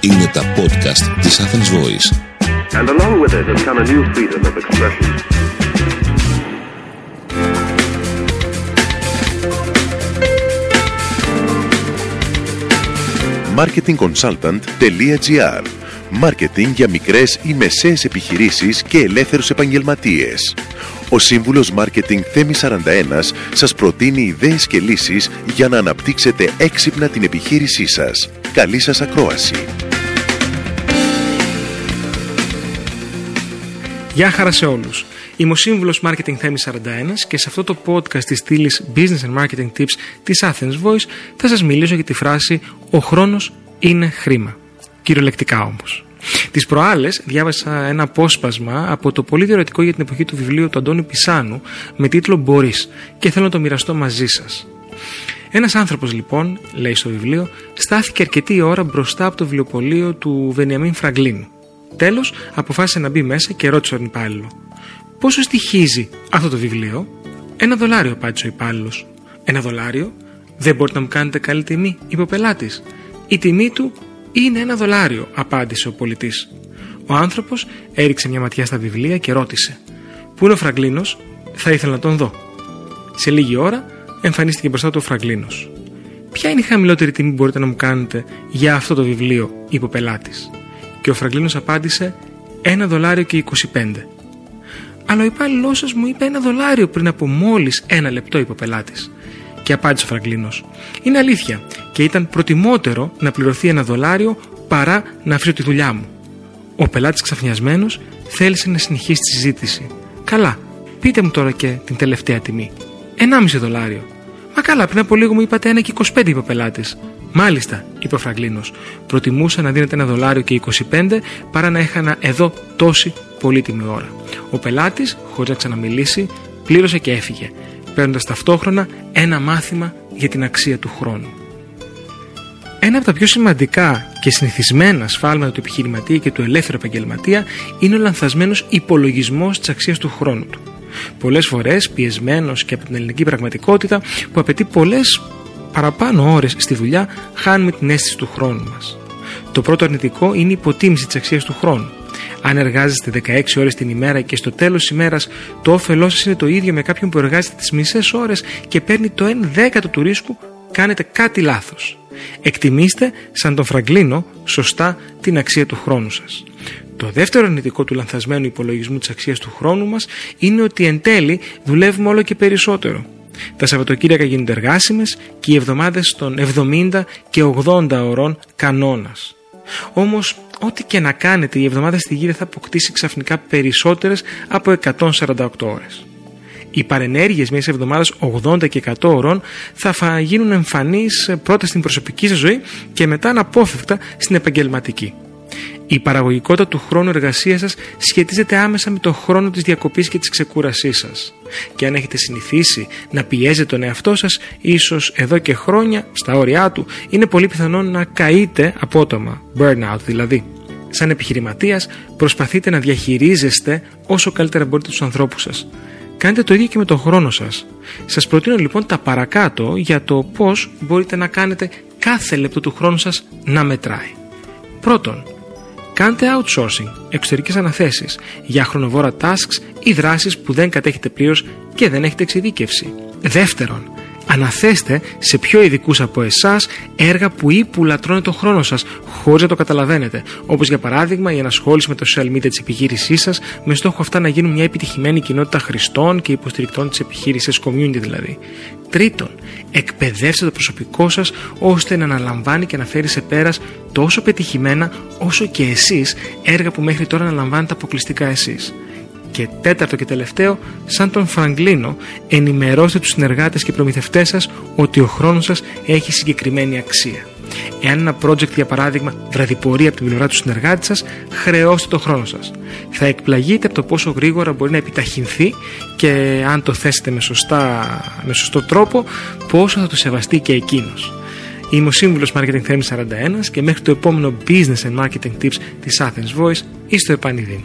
Είναι τα podcast της Athens Voice. And along with it has come a new freedom of expression. Marketingconsultant.gr. Μάρκετινγκ για μικρές ή μεσαίες επιχειρήσεις και ελεύθερους επαγγελματίες. Ο Σύμβουλος Μάρκετινγκ Θέμης 41 σας προτείνει ιδέες και λύσεις για να αναπτύξετε έξυπνα την επιχείρησή σας. Καλή σας ακρόαση. Γεια χαρά σε όλους. Είμαι ο Σύμβουλος Μάρκετινγκ Θέμης 41 και σε αυτό το podcast της στήλης Business and Marketing Tips της Athens Voice θα σας μιλήσω για τη φράση «Ο χρόνος είναι χρήμα». Κυριολεκτικά όμως. Τις προάλλες διάβασα ένα απόσπασμα από το πολύ θεωρητικό για την εποχή του βιβλίου του Αντώνη Πισάνου με τίτλο «Μπορείς» και θέλω να το μοιραστώ μαζί σας. Ένας άνθρωπος λοιπόν, λέει στο βιβλίο, στάθηκε αρκετή ώρα μπροστά από το βιβλιοπωλείο του Βενιαμίν Φραγκλίνου. Τέλος, αποφάσισε να μπει μέσα και ρώτησε τον υπάλληλο: «Πόσο στοιχίζει αυτό το βιβλίο?» $1, απάντησε ο υπάλληλος. $1? Δεν μπορείτε να μου κάνετε καλή τιμή?» είπε ο πελάτης. «Η τιμή του είναι $1, απάντησε ο πολιτής. Ο άνθρωπος έριξε μια ματιά στα βιβλία και ρώτησε: «Πού είναι ο Φραγκλίνος? Θα ήθελα να τον δω». Σε λίγη ώρα εμφανίστηκε μπροστά του ο Φραγκλίνος. «Ποια είναι η χαμηλότερη τιμή που μπορείτε να μου κάνετε για αυτό το βιβλίο?» είπε ο πελάτης. Και ο Φραγκλίνος απάντησε: $1.25. «Αλλά ο υπάλληλός σας μου είπε $1 πριν από μόλις 1 λεπτό, είπε ο πελάτης. Και απάντησε ο Φραγκλίνος: «Είναι αλήθεια και ήταν προτιμότερο να πληρωθεί $1 παρά να αφήσω τη δουλειά μου». Ο πελάτης, ξαφνιασμένος, θέλησε να συνεχίσει τη συζήτηση. «Καλά, πείτε μου τώρα και την τελευταία τιμή». $1,5. «Μα καλά, πριν από λίγο μου είπατε $1.25, είπε ο πελάτης. «Μάλιστα», είπε ο Φραγκλίνος. «Προτιμούσα να δίνετε $1.25 παρά να έχανα εδώ τόση πολύτιμη ώρα». Ο πελάτης, χωρίς να ξαναμιλήσει, πλήρωσε και έφυγε, παίρνοντας ταυτόχρονα ένα μάθημα για την αξία του χρόνου. Ένα από τα πιο σημαντικά και συνηθισμένα σφάλματα του επιχειρηματία και του ελεύθερου επαγγελματία είναι ο λανθασμένος υπολογισμός της αξίας του χρόνου του. Πολλές φορές, πιεσμένος και από την ελληνική πραγματικότητα που απαιτεί πολλές παραπάνω ώρες στη δουλειά, χάνουμε την αίσθηση του χρόνου μας. Το πρώτο αρνητικό είναι η υποτίμηση της αξίας του χρόνου. Αν εργάζεστε 16 ώρες την ημέρα και στο τέλος της ημέρας το όφελό σας είναι το ίδιο με κάποιον που εργάζεται τις μισές ώρες και παίρνει το 1/10 του ρίσκου, κάνετε κάτι λάθος. Εκτιμήστε, σαν τον Φραγκλίνο, σωστά την αξία του χρόνου σας. Το δεύτερο αρνητικό του λανθασμένου υπολογισμού της αξίας του χρόνου μας είναι ότι εν τέλει δουλεύουμε όλο και περισσότερο. Τα Σαββατοκύριακα γίνονται εργάσιμες και οι εβδομάδες των 70 και 80 ωρών κανόνας. Όμως, ό,τι και να κάνετε, η εβδομάδα στη γη δεν θα αποκτήσει ξαφνικά περισσότερες από 148 ώρες. Οι παρενέργειες μιας εβδομάδας 80 και 100 ωρών θα γίνουν εμφανείς πρώτα στην προσωπική σας ζωή και μετά αναπόφευκτα στην επαγγελματική. Η παραγωγικότητα του χρόνου εργασίας σας σχετίζεται άμεσα με τον χρόνο της διακοπής και της ξεκούρασής σας. Και αν έχετε συνηθίσει να πιέζετε τον εαυτό σας, ίσως εδώ και χρόνια, στα όρια του, είναι πολύ πιθανό να καείτε απότομα, burnout δηλαδή. Σαν επιχειρηματίας, προσπαθείτε να διαχειρίζεστε όσο καλύτερα μπορείτε τους ανθρώπους σας. Κάντε το ίδιο και με τον χρόνο σας. Σας προτείνω λοιπόν τα παρακάτω για το πώς μπορείτε να κάνετε κάθε λεπτό του χρόνου σας να μετράει. Πρώτον, κάντε outsourcing, εξωτερικές αναθέσεις, για χρονοβόρα tasks ή δράσεις που δεν κατέχετε πλήρως και δεν έχετε εξειδίκευση. Δεύτερον, αναθέστε σε πιο ειδικούς από εσάς έργα που ή που λατρώνε τον χρόνο σας, χωρίς να το καταλαβαίνετε. Όπως για παράδειγμα η ενασχόληση με το social media της επιχείρησής σας, με στόχο αυτά να γίνουν μια επιτυχημένη κοινότητα χρηστών και υποστηρικτών της επιχείρησης, community δηλαδή. Τρίτον, εκπαιδεύστε το προσωπικό σας ώστε να αναλαμβάνει και να φέρει σε πέρας τόσο πετυχημένα όσο και εσείς έργα που μέχρι τώρα αναλαμβάνετε αποκλειστικά εσείς. Και τέταρτο και τελευταίο, σαν τον Φραγκλίνο, ενημερώστε τους συνεργάτες και προμηθευτές σας ότι ο χρόνος σας έχει συγκεκριμένη αξία. Εάν ένα project, για παράδειγμα, βραδιπορεί από την πλευρά του συνεργάτη σας, χρεώστε το χρόνο σας. Θα εκπλαγείτε από το πόσο γρήγορα μπορεί να επιταχυνθεί και αν το θέσετε με σωστό τρόπο, πόσο θα το σεβαστεί και εκείνος. Είμαι ο Σύμβουλος Marketing Θέμης 41 και μέχρι το επόμενο Business and Marketing Tips της Athens Voice, είστε επανειδή.